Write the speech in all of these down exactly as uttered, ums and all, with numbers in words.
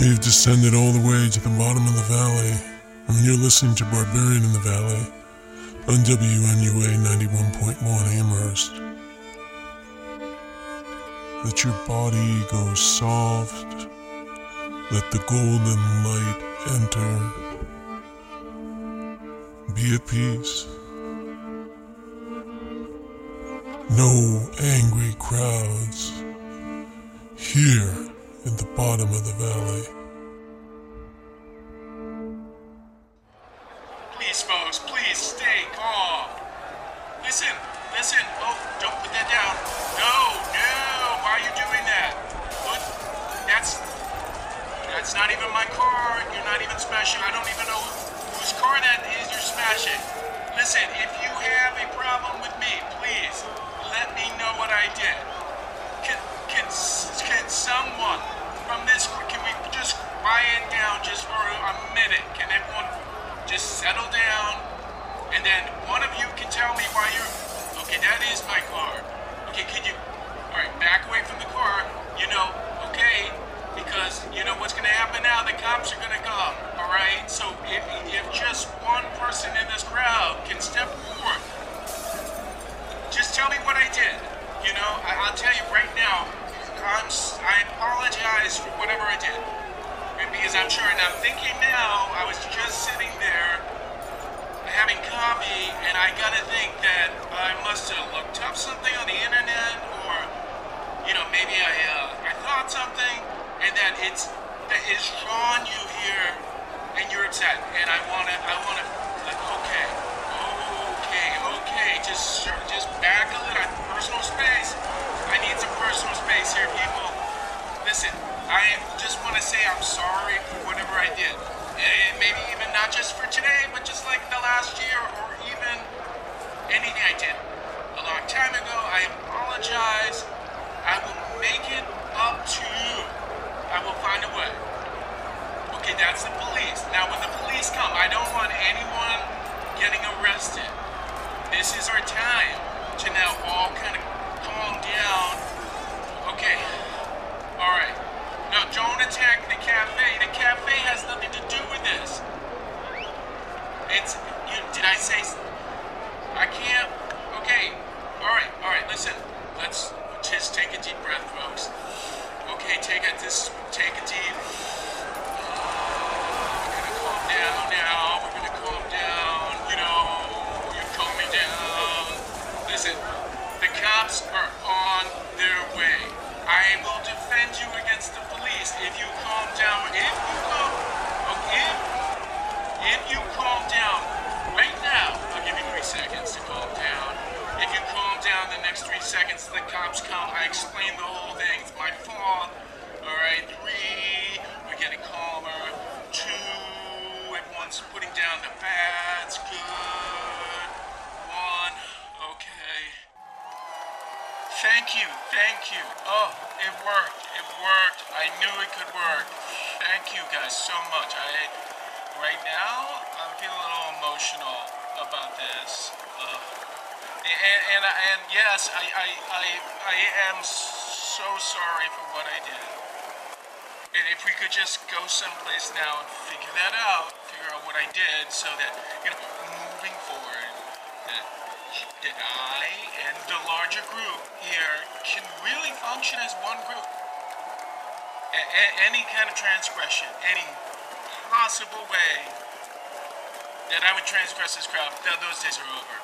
We've descended all the way to the bottom of the valley, and you're listening to Barbarian in the Valley on W N U A ninety-one point one Amherst. Let your body go soft, let the golden light enter. Be at peace. No angry crowds here at the bottom of the valley. Please, folks, please stay calm. Listen, listen. Oh, don't put that down. No, no. Why are you doing that? Look, that's that's not even my car. You're not even smashing. I don't even know whose car that is you're smashing. Listen, if you have a problem with me, please. Let me know what I did. Can can can someone from this? Can we just quiet down just for a minute? Can everyone just settle down? And then one of you can tell me why you're. Okay, that is my car. Okay, can you? All right, back away from the car. You know, okay, because you know what's gonna happen now. The cops are gonna come. All right. So if if just one person in this crowd can step forward. Just tell me what I did. You know, I, I'll tell you right now, I'm, I apologize for whatever I did. And because I'm sure, and I'm thinking now, I was just sitting there having coffee, and I gotta think that I must have looked up something on the internet, or, you know, maybe I, uh, I thought something, and that it's, that it's drawn you here, and you're upset, and I wanna, I wanna, like, okay. Okay, just just back a little. Personal space. I need some personal space here, people. Listen, I just want to say I'm sorry for whatever I did. And maybe even not just for today, but just like the last year or even anything I did a long time ago. I apologize. I will make it up to you. I will find a way. Okay, that's the police. Now, when the police come, I don't want anyone getting arrested. This is our time to now all kind of calm down. Okay. All right. Now, don't attack the cafe. The cafe has nothing to do with this. It's, you, did I say, I can't, okay. All right, all right, listen. Let's just take a deep breath, folks. Okay, take a, this, take a deep, oh, we're gonna calm down now. We're gonna calm down, you know. Down. Listen, the cops are on their way. I will defend you against the police if you calm down. If you calm, if, if you calm down right now, I'll give you three seconds to calm down. If you calm down, the next three seconds the cops come. I explain the whole thing. It's my fault. All right, three. We're getting calmer. Two. Everyone's putting down the bats. Good. Thank you, thank you. Oh, it worked, it worked. I knew it could work. Thank you guys so much. I, right now, I'm feeling a little emotional about this. Uh, and, and and yes, I, I I I am so sorry for what I did. And if we could just go someplace now and figure that out, figure out what I did, so that, you know, moving forward, that that I and the larger group here can really function as one group. A- a- any kind of transgression, any possible way that I would transgress this crowd, th- those days are over.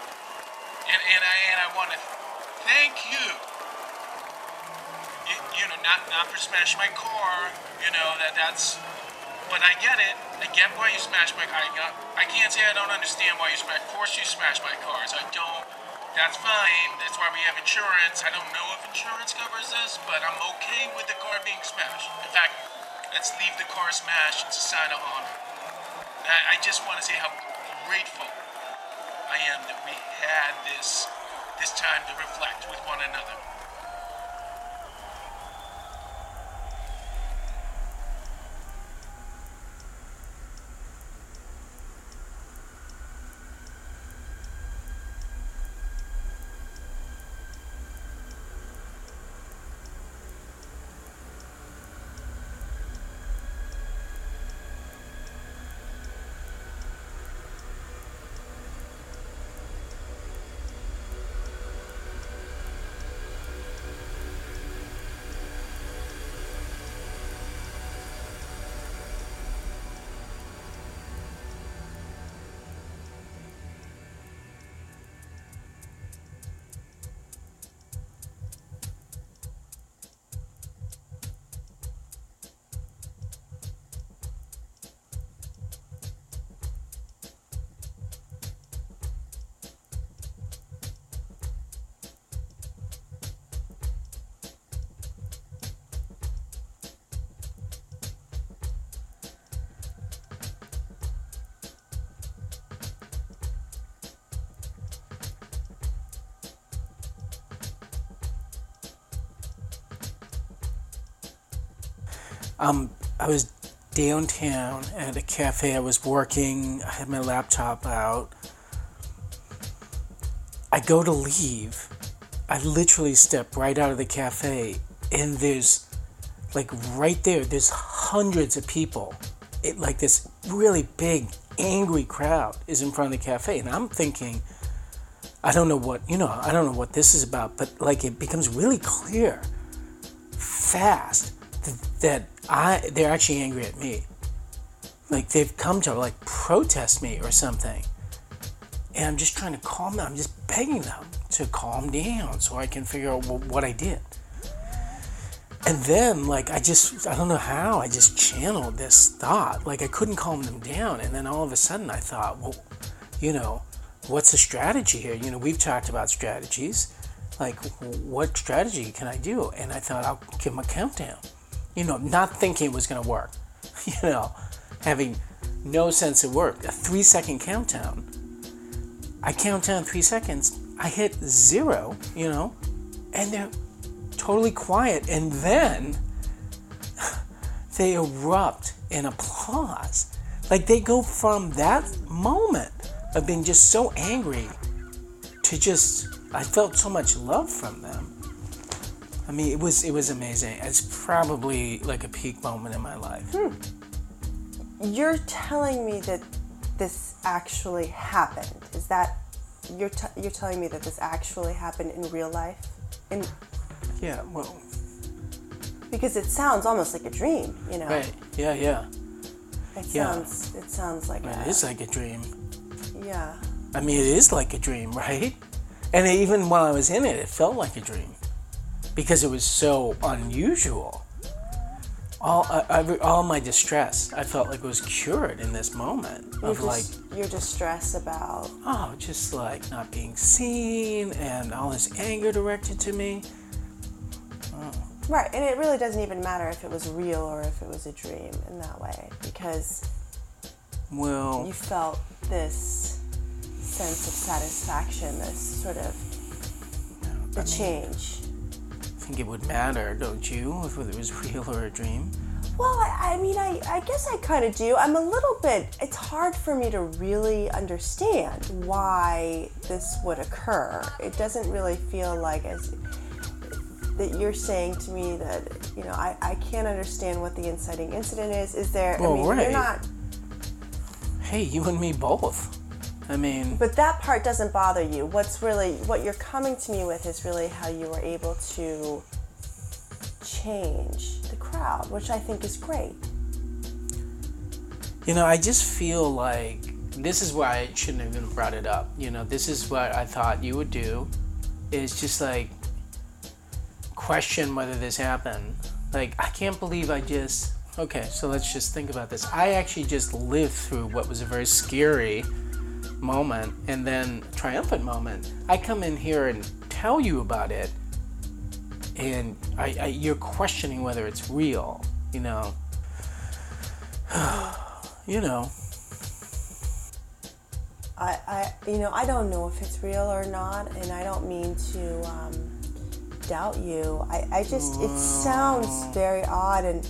And and I and I want to thank you. you. You know, not not for smashing my car. You know that that's. But I get it. I get why you smashed my car. I got. I can't say I don't understand why you smashed. Of course you smashed my cars. I don't. That's fine. That's why we have insurance. I don't know if insurance covers this, but I'm okay with the car being smashed. In fact, let's leave the car smashed. It's a sign of honor. I, I just want to say how grateful I am that we had this this time to reflect with one another. Um, I was downtown at a cafe. I was working. I had my laptop out. I go to leave. I literally step right out of the cafe, and there's, like, right there, there's hundreds of people. It, like, this really big, angry crowd is in front of the cafe, and I'm thinking, I don't know what, you know, I don't know what this is about, but, like, it becomes really clear fast th- that I, they're actually angry at me. Like, they've come to, like, protest me or something. And I'm just trying to calm them. I'm just begging them to calm down so I can figure out wh- what I did. And then, like, I just, I don't know how, I just channeled this thought. Like, I couldn't calm them down. And then all of a sudden I thought, well, you know, what's the strategy here? You know, we've talked about strategies. Like, what strategy can I do? And I thought, I'll give them a countdown. You know, not thinking it was going to work. You know, having no sense of work. A three-second countdown. I count down three seconds. I hit zero, you know, and they're totally quiet. And then they erupt in applause. Like, they go from that moment of being just so angry to just, I felt so much love from them. I mean, it was it was amazing. It's probably like a peak moment in my life. Hmm. You're telling me that this actually happened. Is that you're t- you're telling me that this actually happened in real life? In yeah, well, because it sounds almost like a dream, you know. Right. Yeah, yeah. It yeah. sounds it sounds like it a, is like a dream. Yeah. I mean, it is like a dream, right? And even while I was in it, it felt like a dream. Because it was so unusual. All I, I, all my distress, I felt like it was cured in this moment. Of your dis- like your distress about oh, just like not being seen and all this anger directed to me. Oh. Right, and it really doesn't even matter if it was real or if it was a dream in that way, because well, you felt this sense of satisfaction, this sort of the I mean, change. I think it would matter, don't you, if it was real or a dream? Well, I, I mean, I, I guess I kind of do. I'm a little bit, it's hard for me to really understand why this would occur. It doesn't really feel like as, that you're saying to me that, you know, I, I can't understand what the inciting incident is. Is there, well, I mean, right. You're not... Hey, you and me both. I mean... But that part doesn't bother you. What's really... What you're coming to me with is really how you were able to change the crowd, which I think is great. You know, I just feel like... This is why I shouldn't have even brought it up. You know, this is what I thought you would do, is just, like, question whether this happened. Like, I can't believe I just... Okay, so let's just think about this. I actually just lived through what was a very scary... moment and then triumphant moment. I come in here and tell you about it, and I, I you're questioning whether it's real, you know. you know. I, I you know I don't know if it's real or not, and I don't mean to um, doubt you. I, I just it sounds very odd, and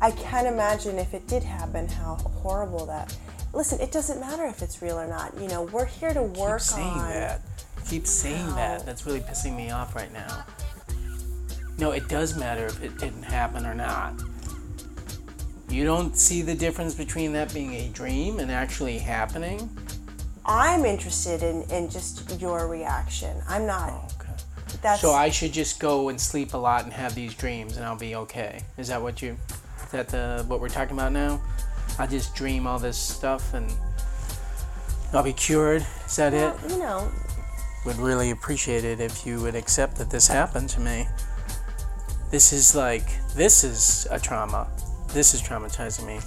I can't imagine if it did happen how horrible that. Listen, it doesn't matter if it's real or not. You know, we're here to work on... Keep saying on... that. Keep saying no. that. That's really pissing me off right now. No, it does matter if it didn't happen or not. You don't see the difference between that being a dream and actually happening? I'm interested in, in just your reaction. I'm not... Oh, okay. That's... So I should just go and sleep a lot and have these dreams and I'll be okay. Is that what you... Is that the what we're talking about now? I just dream all this stuff and I'll be cured. Is that well, it? You know. Would really appreciate it if you would accept that this happened to me. This is like, this is a trauma. This is traumatizing me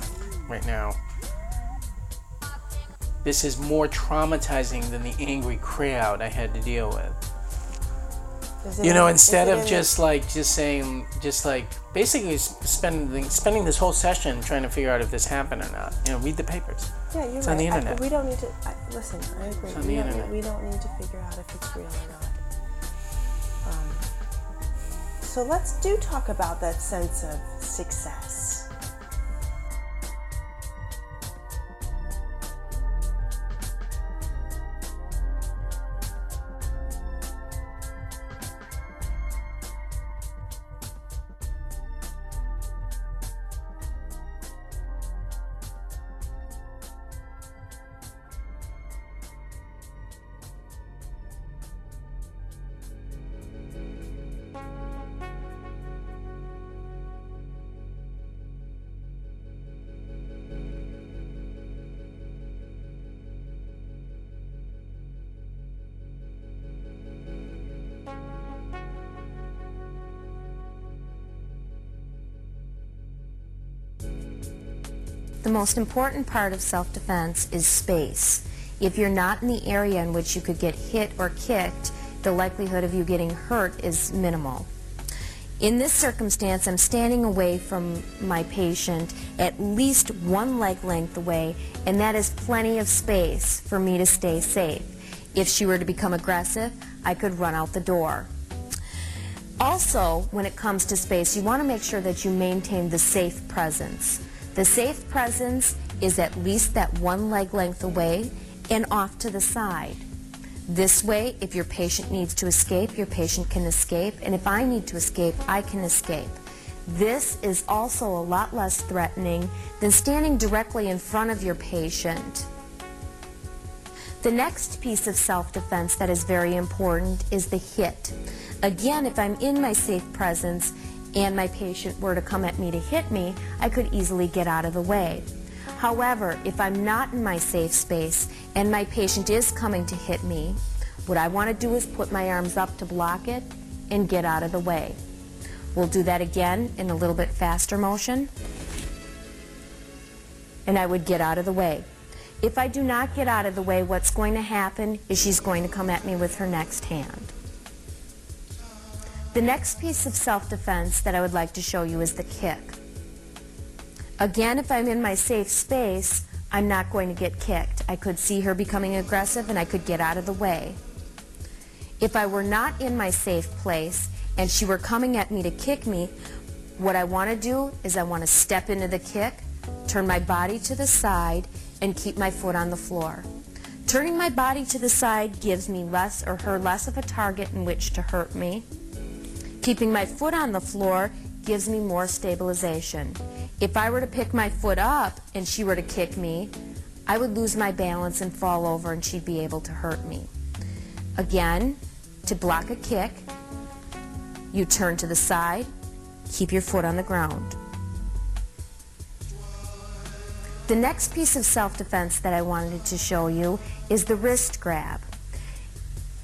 right now. This is more traumatizing than the angry crowd I had to deal with. You know, in, instead of in just the- like, just saying, just like, basically spending spending this whole session trying to figure out if this happened or not. You know, read the papers. Yeah, you're it's right. on the internet. I, we don't need to, I, listen, I agree. It's on we the internet. Need, we don't need to figure out if it's real or not. Um, so let's do talk about that sense of success. The most important part of self-defense is space. If you're not in the area in which you could get hit or kicked, the likelihood of you getting hurt is minimal. In this circumstance, I'm standing away from my patient at least one leg length away, and that is plenty of space for me to stay safe. If she were to become aggressive, I could run out the door. Also, when it comes to space, you want to make sure that you maintain the safe presence. The safe presence is at least that one leg length away and off to the side. This way, if your patient needs to escape, your patient can escape, and if I need to escape, I can escape. This is also a lot less threatening than standing directly in front of your patient. The next piece of self-defense that is very important is the hit. Again, if I'm in my safe presence and my patient were to come at me to hit me, I could easily get out of the way. However, if I'm not in my safe space and my patient is coming to hit me, what I want to do is put my arms up to block it and get out of the way. We'll do that again in a little bit faster motion, and I would get out of the way. If I do not get out of the way, what's going to happen is she's going to come at me with her next hand. The next piece of self-defense that I would like to show you is the kick. Again, if I'm in my safe space, I'm not going to get kicked. I could see her becoming aggressive and I could get out of the way. If I were not in my safe place and she were coming at me to kick me, what I want to do is I want to step into the kick, turn my body to the side, and keep my foot on the floor. Turning my body to the side gives me less or her less of a target in which to hurt me. Keeping my foot on the floor gives me more stabilization. If I were to pick my foot up and she were to kick me, I would lose my balance and fall over and she'd be able to hurt me. Again, to block a kick, you turn to the side, keep your foot on the ground. The next piece of self-defense that I wanted to show you is the wrist grab.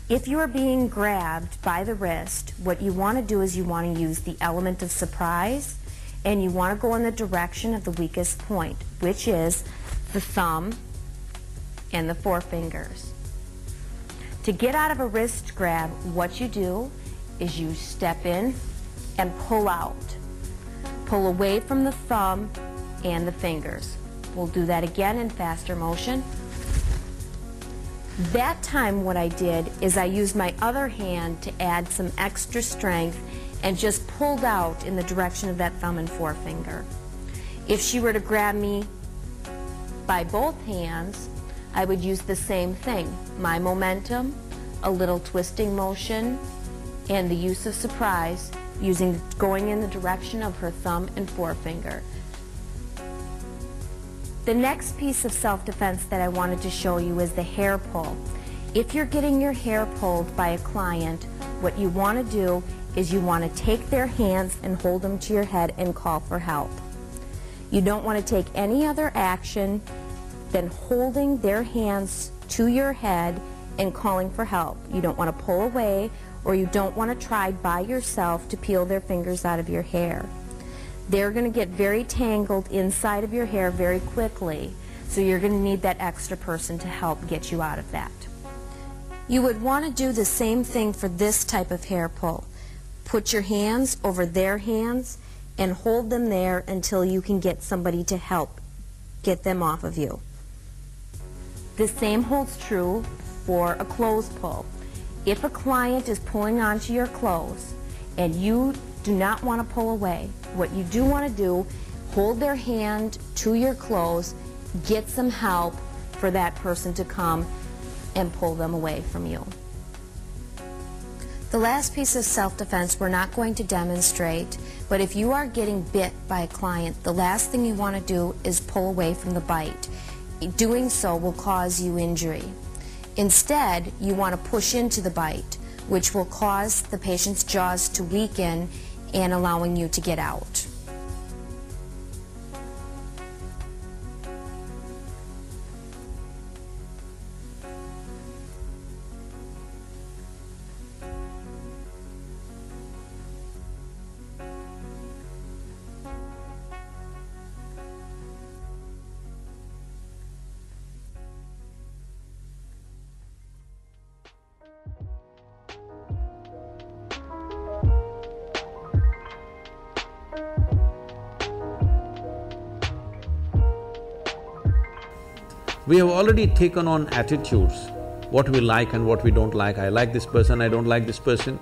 If you are being grabbed by the wrist, what you want to do is you want to use the element of surprise, and you want to go in the direction of the weakest point, which is the thumb and the forefingers. To get out of a wrist grab, what you do is you step in and pull out. Pull away from the thumb and the fingers. We'll do that again in faster motion. That time what I did is I used my other hand to add some extra strength and just pulled out in the direction of that thumb and forefinger. If she were to grab me by both hands, I would use the same thing, my momentum, a little twisting motion, and the use of surprise, using going in the direction of her thumb and forefinger. The next piece of self-defense that I wanted to show you is the hair pull. If you're getting your hair pulled by a client, what you want to do is you want to take their hands and hold them to your head and call for help. You don't want to take any other action than holding their hands to your head and calling for help. You don't want to pull away, or you don't want to try by yourself to peel their fingers out of your hair. They're going to get very tangled inside of your hair very quickly, so you're going to need that extra person to help get you out of that. You would want to do the same thing for this type of hair pull. Put your hands over their hands and hold them there until you can get somebody to help get them off of you. The same holds true for a clothes pull. If a client is pulling onto your clothes and you do not want to pull away, what you do want to do, hold their hand to your clothes, get some help for that person to come and pull them away from you. The last piece of self-defense we're not going to demonstrate, but if you are getting bit by a client, the last thing you want to do is pull away from the bite. Doing so will cause you injury. Instead, you want to push into the bite, which will cause the patient's jaws to weaken and allowing you to get out. We have already taken on attitudes, what we like and what we don't like. I like this person, I don't like this person.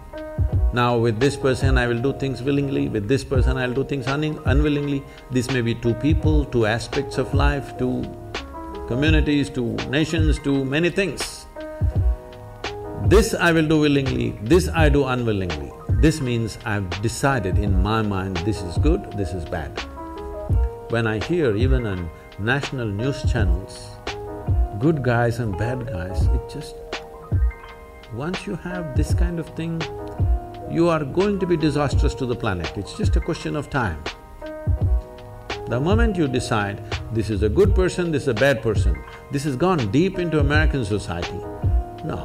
Now with this person I will do things willingly, with this person I'll do things un- unwillingly. This may be two people, two aspects of life, two communities, two nations, two many things. This I will do willingly, this I do unwillingly. This means I've decided in my mind, this is good, this is bad. When I hear even on national news channels, good guys and bad guys, it just… Once you have this kind of thing, you are going to be disastrous to the planet, it's just a question of time. The moment you decide, this is a good person, this is a bad person, this has gone deep into American society. No,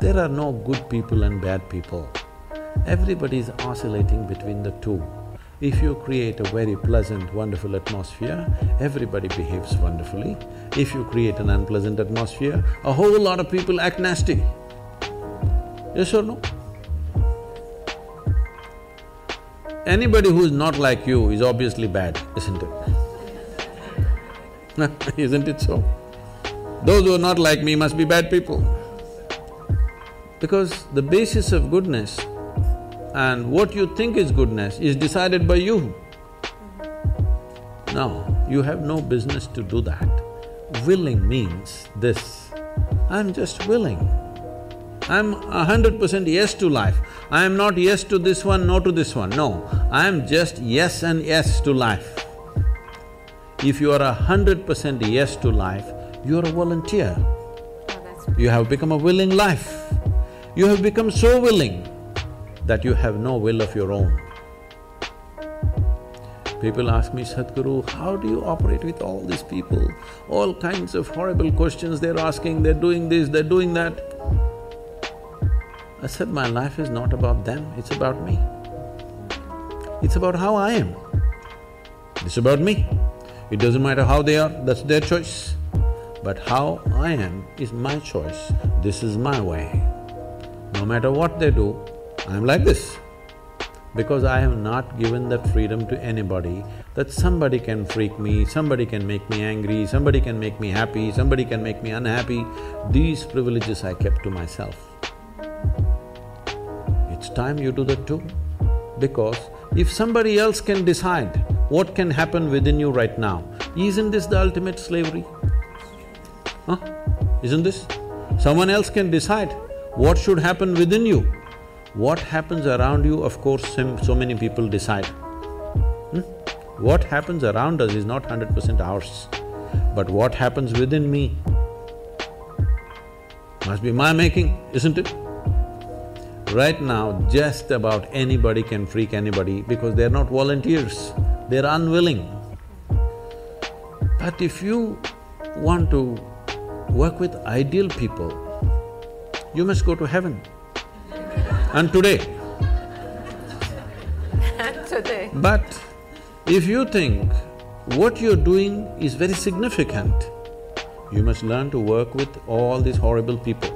there are no good people and bad people. Everybody is oscillating between the two. If you create a very pleasant, wonderful atmosphere, everybody behaves wonderfully. If you create an unpleasant atmosphere, a whole lot of people act nasty. Yes or no? Anybody who is not like you is obviously bad, isn't it? Isn't it so? Those who are not like me must be bad people. Because the basis of goodness and what you think is goodness is decided by you. No, you have no business to do that. Willing means this, I'm just willing. I'm a hundred percent yes to life. I am not yes to this one, no to this one, no. I am just yes and yes to life. If you are a hundred percent yes to life, you are a volunteer. You have become a willing life. You have become so willing that you have no will of your own. People ask me, Sadhguru, how do you operate with all these people? All kinds of horrible questions they're asking, they're doing this, they're doing that. I said, my life is not about them, it's about me. It's about how I am. It's about me. It doesn't matter how they are, that's their choice. But how I am is my choice, this is my way. No matter what they do, I'm like this, because I have not given that freedom to anybody, that somebody can freak me, somebody can make me angry, somebody can make me happy, somebody can make me unhappy. These privileges I kept to myself. It's time you do that too, because if somebody else can decide what can happen within you right now, isn't this the ultimate slavery? Huh? Isn't this? Someone else can decide what should happen within you. What happens around you, of course, so many people decide. Hmm? What happens around us is not hundred percent ours, but what happens within me must be my making, isn't it? Right now, just about anybody can freak anybody because they're not volunteers, they're unwilling. But if you want to work with ideal people, you must go to heaven. And today. Today. But if you think what you're doing is very significant, you must learn to work with all these horrible people.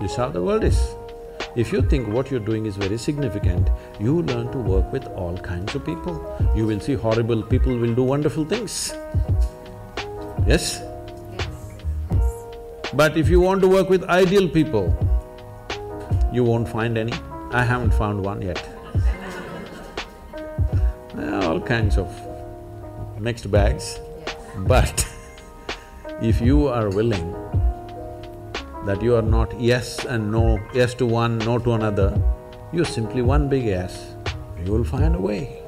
This is how the world is. If you think what you're doing is very significant, you learn to work with all kinds of people. You will see horrible people will do wonderful things. Yes? Yes. Yes. But if you want to work with ideal people, you won't find any. I haven't found one yet. All kinds of mixed bags. Yes. But if you are willing that you are not yes and no, yes to one, no to another, you're simply one big yes, you will find a way.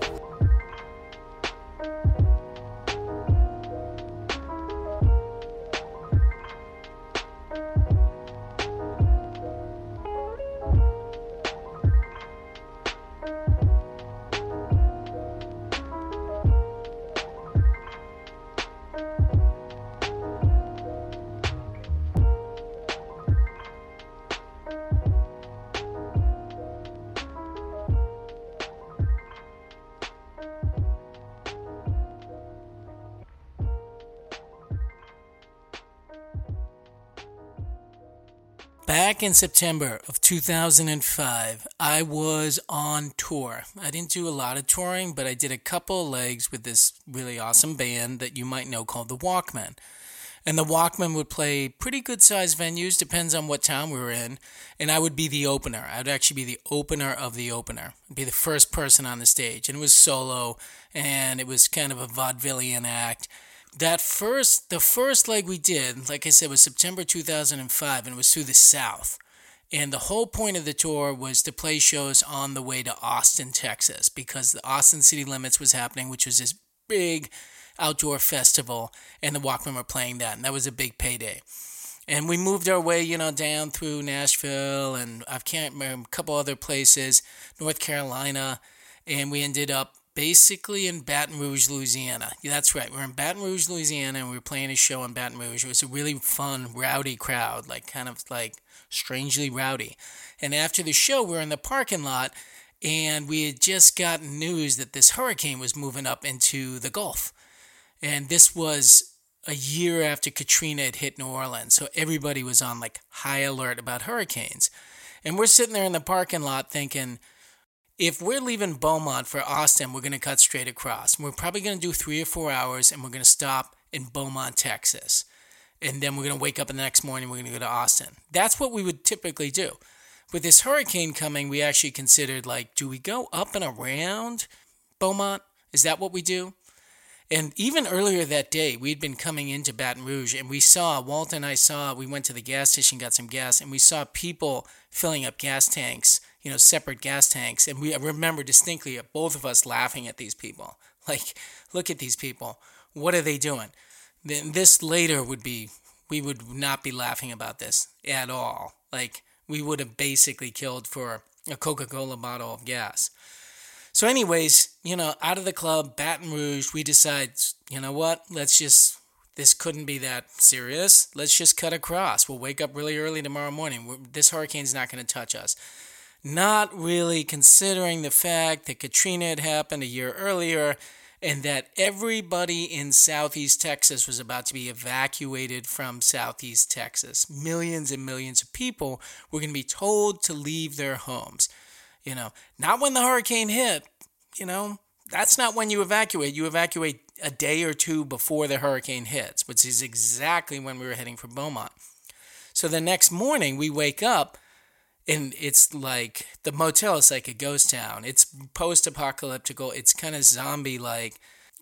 Back in September of two thousand five, I was on tour. I didn't do a lot of touring, but I did a couple legs with this really awesome band that you might know called the Walkmen. and the Walkmen would play pretty good-sized venues, depends on what town we were in, and I would be the opener. I'd actually be the opener of the opener. I'd be the first person on the stage, and it was solo, and it was kind of a vaudevillian act. That first, the first leg we did, like I said, was September two thousand five, and it was through the South. And the whole point of the tour was to play shows on the way to Austin, Texas, because the Austin City Limits was happening, which was this big outdoor festival, and the Walkmen were playing that, and that was a big payday. And we moved our way, you know, down through Nashville, and I can't remember, a couple other places, North Carolina, and we ended up basically in Baton Rouge, Louisiana. Yeah, that's right. We're in Baton Rouge, Louisiana, and we were playing a show in Baton Rouge. It was a really fun, rowdy crowd, like kind of like strangely rowdy. And after the show, we were in the parking lot, and we had just gotten news that this hurricane was moving up into the Gulf. And this was a year after Katrina had hit New Orleans, so everybody was on like high alert about hurricanes. And we're sitting there in the parking lot thinking, if we're leaving Beaumont for Austin, we're going to cut straight across. And we're probably going to do three or four hours, and we're going to stop in Beaumont, Texas. And then we're going to wake up the next morning, we're going to go to Austin. That's what we would typically do. With this hurricane coming, we actually considered, like, do we go up and around Beaumont? Is that what we do? And even earlier that day, we'd been coming into Baton Rouge, and we saw, Walt and I saw, we went to the gas station, got some gas, and we saw people filling up gas tanks, you know, separate gas tanks. And we I remember distinctly both of us laughing at these people. Like, look at these people. What are they doing? Then this later would be, we would not be laughing about this at all. Like, we would have basically killed for a Coca-Cola bottle of gas. So anyways, you know, out of the club, Baton Rouge, we decide, you know what, let's just, this couldn't be that serious. Let's just cut across. We'll wake up really early tomorrow morning. We're, this hurricane's not going to touch us. Not really considering the fact that Katrina had happened a year earlier and that everybody in Southeast Texas was about to be evacuated from Southeast Texas. Millions and millions of people were going to be told to leave their homes. You know, not when the hurricane hit, you know, that's not when you evacuate. You evacuate a day or two before the hurricane hits, which is exactly when we were heading for Beaumont. So the next morning we wake up, and it's like, the motel is like a ghost town. It's post-apocalyptical. It's kind of zombie-like.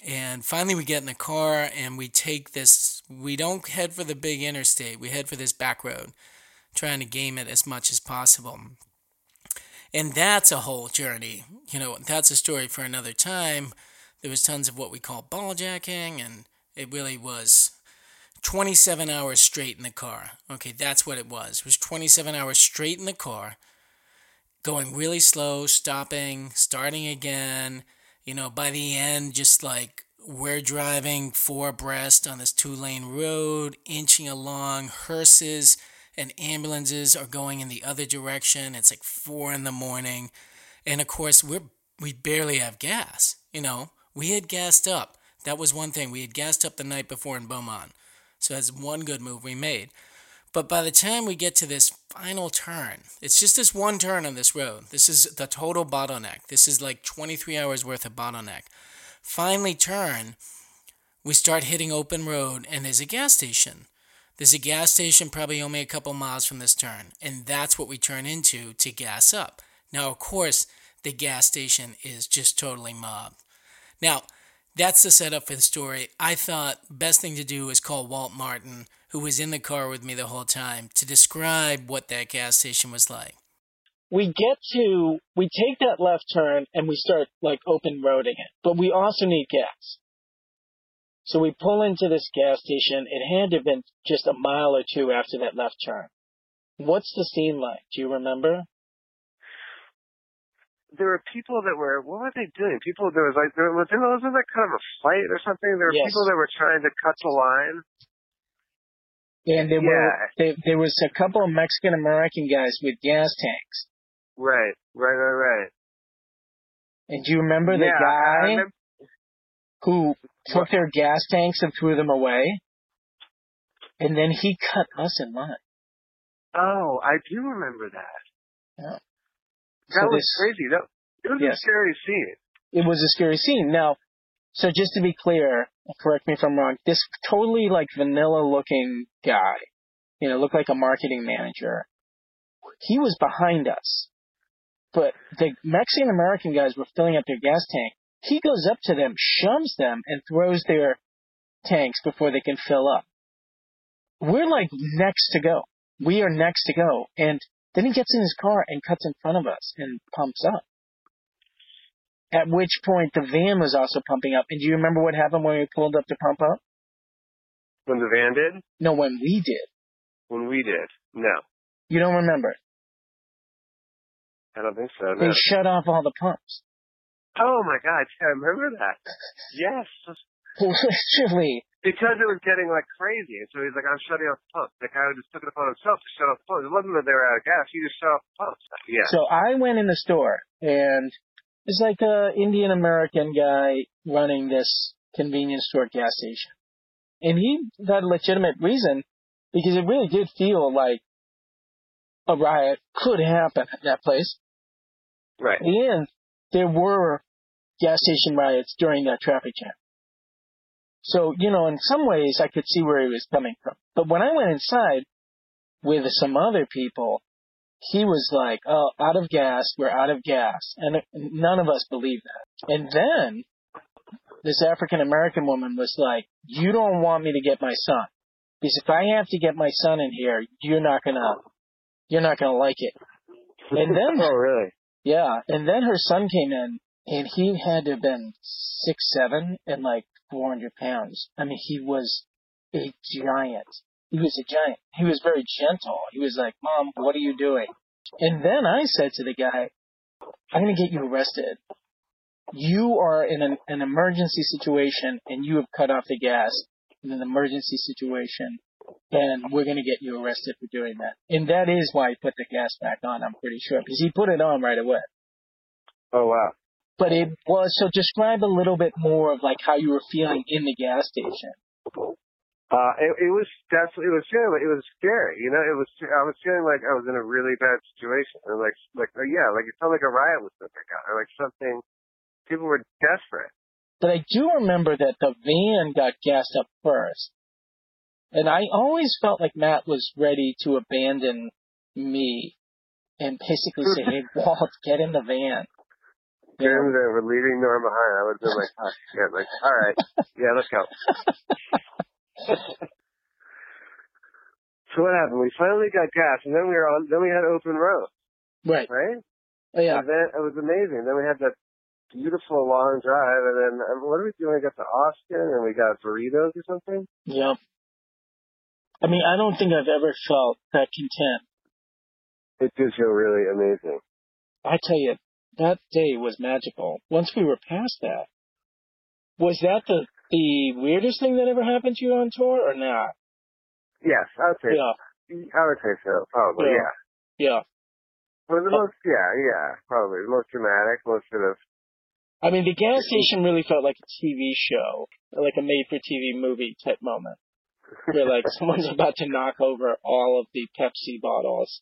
And finally we get in the car and we take this, we don't head for the big interstate. We head for this back road, trying to game it as much as possible. And that's a whole journey. You know, that's a story for another time. There was tons of what we call balljacking, and it really was twenty-seven hours straight in the car. Okay, that's what it was. It was twenty-seven hours straight in the car, going really slow, stopping, starting again. You know, by the end, just like we're driving four abreast on this two-lane road, inching along. Hearses and ambulances are going in the other direction. It's like four in the morning. And of course, we're, we barely have gas. You know, we had gassed up. That was one thing. We had gassed up the night before in Beaumont. So that's one good move we made. But by the time we get to this final turn, it's just this one turn on this road. This is the total bottleneck. This is like twenty-three hours worth of bottleneck. Finally turn, we start hitting open road, and there's a gas station. There's a gas station probably only a couple miles from this turn. And that's what we turn into to gas up. Now, of course, the gas station is just totally mobbed. Now, that's the setup for the story. I thought best thing to do is call Walt Martin, who was in the car with me the whole time, to describe what that gas station was like. We get to, we take that left turn and we start like open roading it, but we also need gas. So we pull into this gas station. It had to have been just a mile or two after that left turn. What's the scene like? Do you remember? There were people that were, what were they doing? People, there was like, there was, wasn't that kind of a fight or something? There were yes. people that were trying to cut the line. And there yeah. were, they, there was a couple of Mexican American guys with gas tanks. Right, right, right, right. And do you remember yeah, the guy remember. who took what? their gas tanks and threw them away? And then he cut us in line. Oh, I do remember that. Yeah. That so was this, crazy. That, it was yes. a scary scene. It was a scary scene. Now, So just to be clear, correct me if I'm wrong, this totally like vanilla looking guy, you know, looked like a marketing manager. He was behind us, but the Mexican American guys were filling up their gas tank. He goes up to them, shums them, and throws their tanks before they can fill up. We're like next to go. We are next to go. And then he gets in his car and cuts in front of us and pumps up. At which point, the van was also pumping up. And do you remember what happened when we pulled up to pump up? When the van did? No, when we did. When we did. No. You don't remember? I don't think so, no. They shut off all the pumps. Oh, my God. I remember that. Yes. Literally. Because it was getting, like, crazy. And so he's like, I'm shutting off the pumps. The guy just took it upon himself to shut off the pumps. It wasn't that they were out of gas. He just shut off the pumps. Yeah. So I went in the store, and it's like an Indian-American guy running this convenience store gas station. And he had a legitimate reason, because it really did feel like a riot could happen at that place. Right. And there were gas station riots during that traffic jam. So, you know, in some ways I could see where he was coming from. But when I went inside with some other people, he was like, oh, out of gas, we're out of gas. And none of us believed that. And then this African-American woman was like, you don't want me to get my son. Because if I have to get my son in here, you're not going to you're not going to like it. And then, oh, really? Yeah. And then her son came in, and he had to have been six foot seven and like four hundred pounds. I mean, he was a giant. He was a giant. He was very gentle. He was like, Mom, what are you doing? And then I said to the guy, I'm going to get you arrested. You are in an, an emergency situation, and you have cut off the gas in an emergency situation. And we're going to get you arrested for doing that. And that is why he put the gas back on, I'm pretty sure, because he put it on right away. Oh, wow. But it was, so describe a little bit more of, like, how you were feeling in the gas station. Uh, it, it was definitely, it was, it was scary, you know, it was, I was feeling like I was in a really bad situation. Or like, like, yeah, like it felt like a riot was going to break out, or like something, people were desperate. But I do remember that the van got gassed up first. And I always felt like Matt was ready to abandon me and basically say, hey, Walt, get in the van. You know? That we're leaving Norm behind. I would have been like, oh, shit. Like, all right. Yeah, let's go. So what happened? We finally got gas, and then we were on, then we had open road. Right. Right? Oh, yeah. And then it was amazing. Then we had that beautiful long drive, and then I mean, what did we do? We got to Austin, and we got burritos or something? Yeah. I mean, I don't think I've ever felt that content. It did feel really amazing. I tell you, that day was magical. Once we were past that, was that the, the weirdest thing that ever happened to you on tour or not? Yes, I would say yeah. so. I would say so, probably, yeah. Yeah. yeah. But the most, yeah, yeah, probably. The most dramatic, most sort of... I mean, the gas station really felt like a T V show, like a made-for-T V movie type moment. Where, like, someone's about to knock over all of the Pepsi bottles,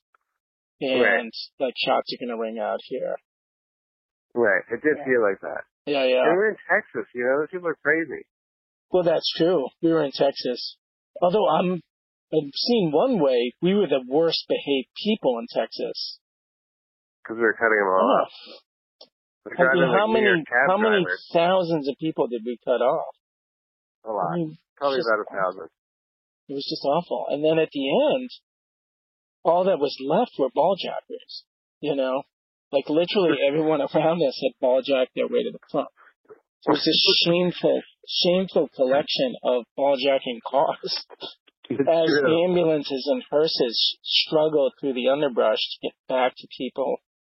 and, right. like, shots are going to ring out here. Right. It did yeah. feel like that. Yeah, yeah. And we're in Texas, you know? Those people are crazy. Well, that's true. We were in Texas. Although I'm, I'm seeing one way, we were the worst-behaved people in Texas. Because we were cutting them all oh. off. I mean, how like many, how many thousands of people did we cut off? A lot. I mean, probably about a thousand. It was just awful. And then at the end, all that was left were ball jackers, you know? Like, literally everyone around us had ball jacked their way to the pump. It was this shameful, shameful collection of ball jacking cars as ambulances and hearses struggled through the underbrush to get back to people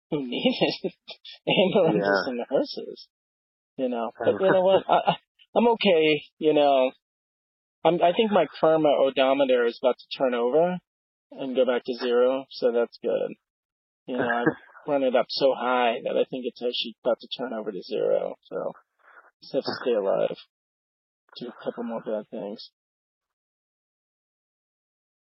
who needed ambulances yeah. and the hearses, you know? But you know what? I, I'm okay, you know? I'm, I think my karma odometer is about to turn over and go back to zero, so that's good. You know, I've run it up so high that I think it's actually about to turn over to zero, so just have to stay alive. Do a couple more bad things.